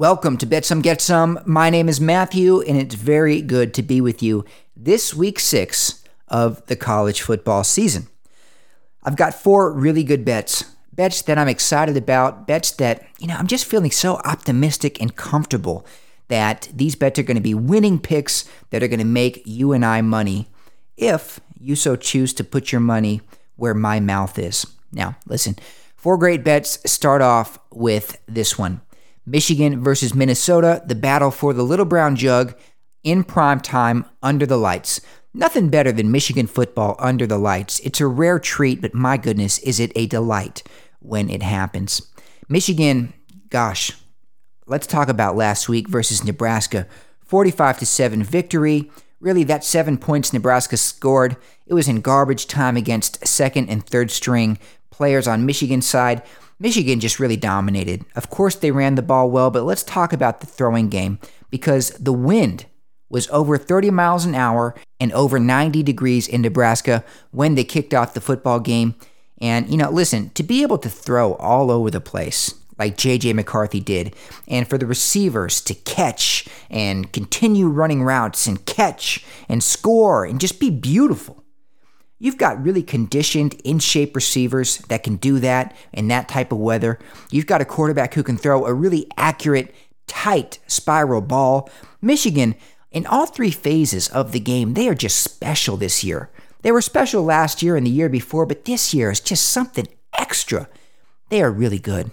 Welcome to Bet Some Get Some. My name is Matthew, and it's very good to be with you this week 6 of the college football season. I've got 4 really good bets that I'm excited about, bets that, I'm just feeling so optimistic and comfortable that these bets are going to be winning picks that are going to make you and I money if you so choose to put your money where my mouth is. Now, listen, 4 great bets. Start off with this one. Michigan versus Minnesota, the battle for the Little Brown Jug in prime time under the lights. Nothing better than Michigan football under the lights. It's a rare treat, but my goodness, is it a delight when it happens. Michigan, let's talk about last week versus Nebraska. 45-7 victory. Really, that 7 points Nebraska scored, it was in garbage time against 2nd and 3rd string players on Michigan's side. Michigan just really dominated. Of course, they ran the ball well, but let's talk about the throwing game because the wind was over 30 miles an hour and over 90 degrees in Nebraska when they kicked off the football game. And, listen, to be able to throw all over the place like J.J. McCarthy did and for the receivers to catch and continue running routes and catch and score and just be beautiful. You've got really conditioned, in-shape receivers that can do that in that type of weather. You've got a quarterback who can throw a really accurate, tight spiral ball. Michigan, in all 3 phases of the game, they are just special this year. They were special last year and the year before, but this year is just something extra. They are really good.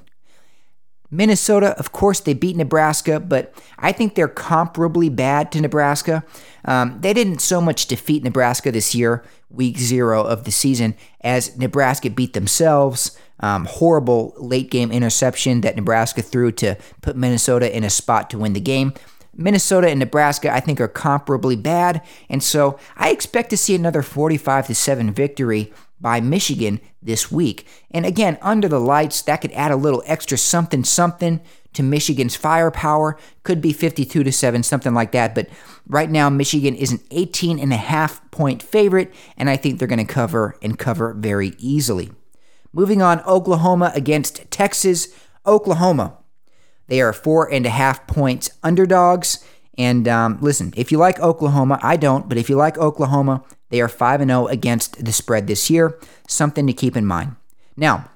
Minnesota, of course, they beat Nebraska, but I think they're comparably bad to Nebraska. They didn't so much defeat Nebraska this year, week 0 of the season, as Nebraska beat themselves. Horrible late-game interception that Nebraska threw to put Minnesota in a spot to win the game. Minnesota and Nebraska, I think, are comparably bad, and so I expect to see another 45-7 victory by Michigan this week. And again, under the lights, that could add a little extra something to Michigan's firepower. Could be 52-7, something like that. But right now, Michigan is an 18.5 point favorite, and I think they're going to cover very easily. Moving on, Oklahoma against Texas. Oklahoma, they are 4.5 points underdogs. And listen, if you like Oklahoma, I don't, but if you like Oklahoma, they are 5-0 against the spread this year. Something to keep in mind. Now,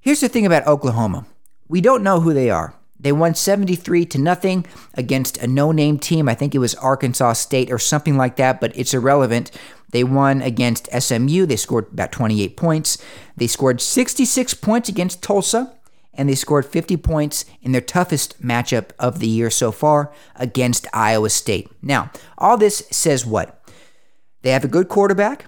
here's the thing about Oklahoma. We don't know who they are. They won 73-0 against a no-name team. I think it was Arkansas State or something like that, but it's irrelevant. They won against SMU. They scored about 28 points. They scored 66 points against Tulsa, and they scored 50 points in their toughest matchup of the year so far against Iowa State. Now, all this says what? They have a good quarterback.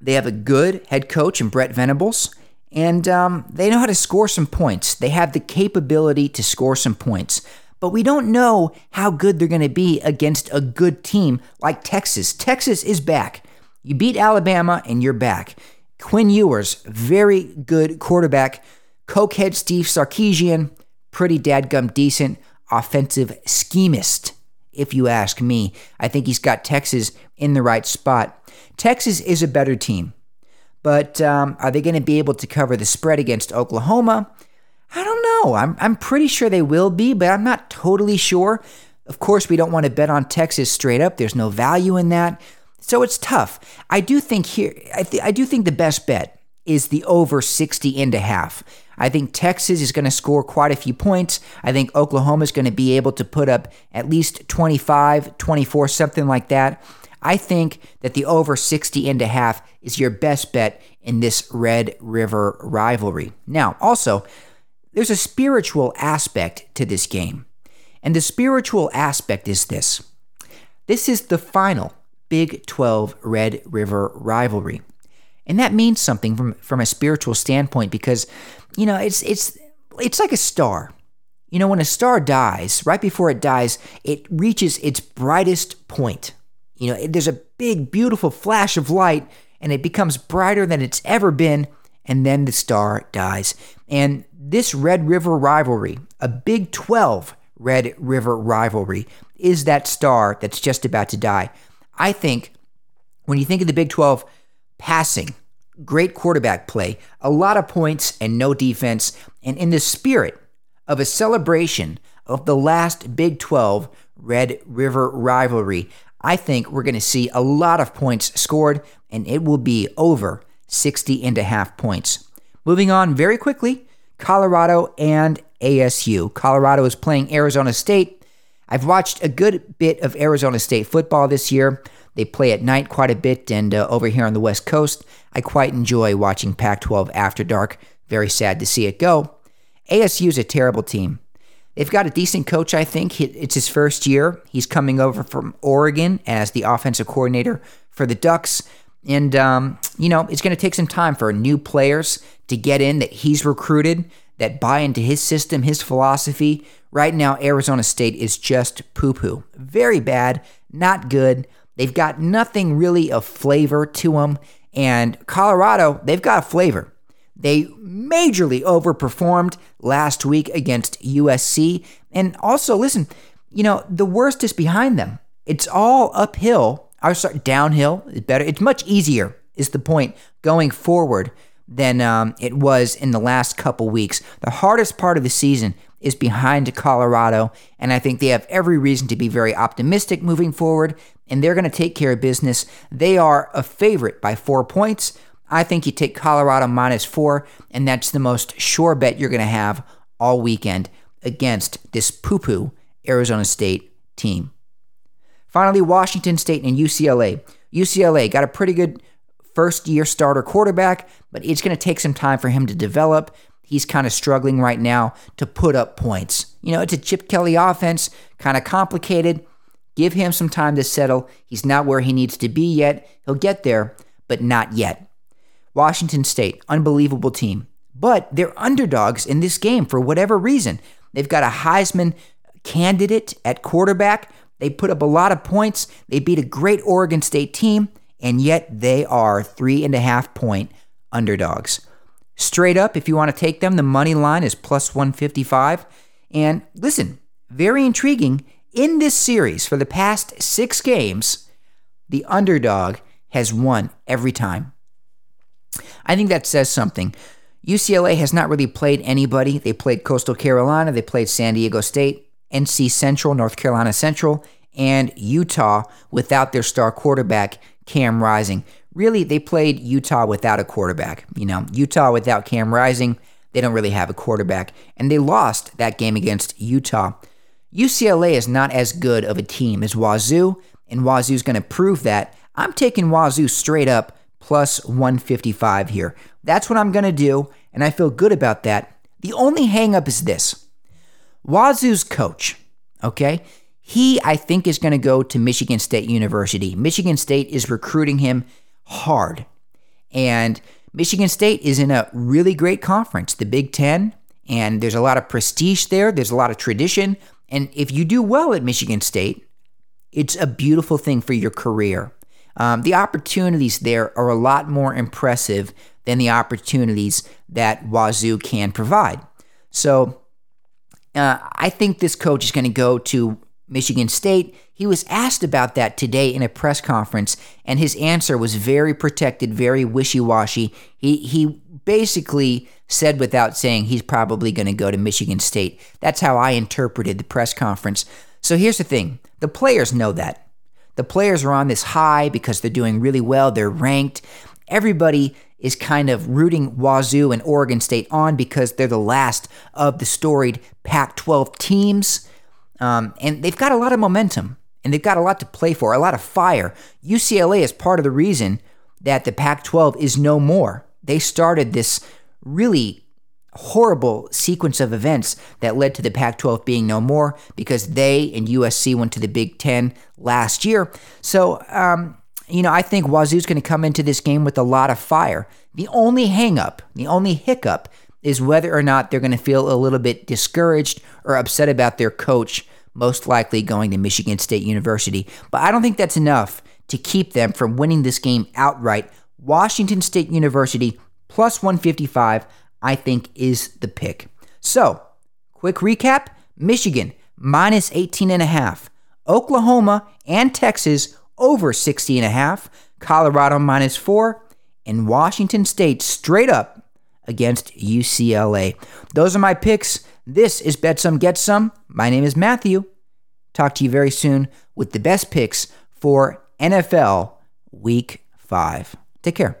They have a good head coach in Brett Venables. And they know how to score some points. They have the capability to score some points. But we don't know how good they're going to be against a good team like Texas. Texas is back. You beat Alabama and you're back. Quinn Ewers, very good quarterback. Cokehead Steve Sarkisian, pretty dadgum decent offensive schemist. If you ask me, I think he's got Texas in the right spot. Texas is a better team, but are they going to be able to cover the spread against Oklahoma? I don't know. I'm pretty sure they will be, but I'm not totally sure. Of course, we don't want to bet on Texas straight up. There's no value in that, so it's tough. I do think I do think the best bet is the over 60.5. I think Texas is going to score quite a few points. I think Oklahoma is going to be able to put up at least 25, 24, something like that. I think that the over 60.5 is your best bet in this Red River rivalry. Now, also, there's a spiritual aspect to this game. And the spiritual aspect is this. This is the final Big 12 Red River rivalry. And that means something from a spiritual standpoint because, it's like a star. When a star dies, right before it dies, it reaches its brightest point. There's a big, beautiful flash of light, and it becomes brighter than it's ever been, and then the star dies. And this Red River rivalry, a Big 12 Red River rivalry, is that star that's just about to die. I think when you think of the Big 12 passing, great quarterback play, a lot of points and no defense, and in the spirit of a celebration of the last Big 12 Red River rivalry. I think we're going to see a lot of points scored, and it will be over 60.5 points. Moving on very quickly, Colorado and ASU. Colorado is playing Arizona State. I've watched a good bit of Arizona State football this year. They play at night quite a bit, and over here on the West Coast, I quite enjoy watching Pac-12 After Dark. Very sad to see it go. ASU is a terrible team. They've got a decent coach, I think. It's his first year. He's coming over from Oregon as the offensive coordinator for the Ducks. And, it's going to take some time for new players to get in that he's recruited, that buy into his system, his philosophy. Right now, Arizona State is just poo-poo. Very bad, not good. They've got nothing really of flavor to them. And Colorado, they've got a flavor. They majorly overperformed last week against USC. And also, listen, the worst is behind them. It's all uphill. Or downhill is better. It's much easier, is the point, going forward than it was in the last couple weeks. The hardest part of the season is behind Colorado, and I think they have every reason to be very optimistic moving forward, and they're going to take care of business. They are a favorite by 4 points. I think you take Colorado -4, and that's the most sure bet you're going to have all weekend against this poo-poo Arizona State team. Finally, Washington State and UCLA. UCLA got a pretty good first-year starter quarterback, but it's going to take some time for him to develop. He's kind of struggling right now to put up points. It's a Chip Kelly offense, kind of complicated. Give him some time to settle. He's not where he needs to be yet. He'll get there, but not yet. Washington State, unbelievable team. But they're underdogs in this game for whatever reason. They've got a Heisman candidate at quarterback. They put up a lot of points. They beat a great Oregon State team, and yet they are 3.5-point underdogs. Straight up, if you want to take them, the money line is +155. And listen, very intriguing. In this series, for the past 6 games, the underdog has won every time. I think that says something. UCLA has not really played anybody. They played Coastal Carolina. They played San Diego State, NC Central, North Carolina Central, and Utah without their star quarterback, Cam Rising. Really, they played Utah without a quarterback. Utah without Cam Rising, they don't really have a quarterback. And they lost that game against Utah. UCLA is not as good of a team as Wazzu, and Wazzu's going to prove that. I'm taking Wazzu straight up +155 here. That's what I'm going to do, and I feel good about that. The only hang-up is this. Wazzu's coach, okay? He, I think, is going to go to Michigan State University. Michigan State is recruiting him hard. And Michigan State is in a really great conference, the Big Ten, and there's a lot of prestige there. There's a lot of tradition. And if you do well at Michigan State, it's a beautiful thing for your career. The opportunities there are a lot more impressive than the opportunities that Wazzu can provide. So I think this coach is going to go to Michigan State. He was asked about that today in a press conference, and his answer was very protected, very wishy-washy. He basically said without saying he's probably going to go to Michigan State. That's how I interpreted the press conference. So here's the thing. The players know that. The players are on this high because they're doing really well. They're ranked. Everybody is kind of rooting Wazzu and Oregon State on because they're the last of the storied Pac-12 teams. And they've got a lot of momentum, and they've got a lot to play for, a lot of fire. UCLA is part of the reason that the Pac-12 is no more. They started this really horrible sequence of events that led to the Pac-12 being no more because they and USC went to the Big Ten last year. So, I think Wazzu's going to come into this game with a lot of fire. The only hang-up, the only hiccup is whether or not they're going to feel a little bit discouraged or upset about their coach most likely going to Michigan State University. But I don't think that's enough to keep them from winning this game outright. Washington State University +155, I think, is the pick. So, quick recap. Michigan, -18.5. Oklahoma and Texas, over 60.5. Colorado, -4. And Washington State, straight up against UCLA. Those are my picks. This is Bet Some, Get Some. My name is Matthew. Talk to you very soon with the best picks for NFL Week 5. Take care.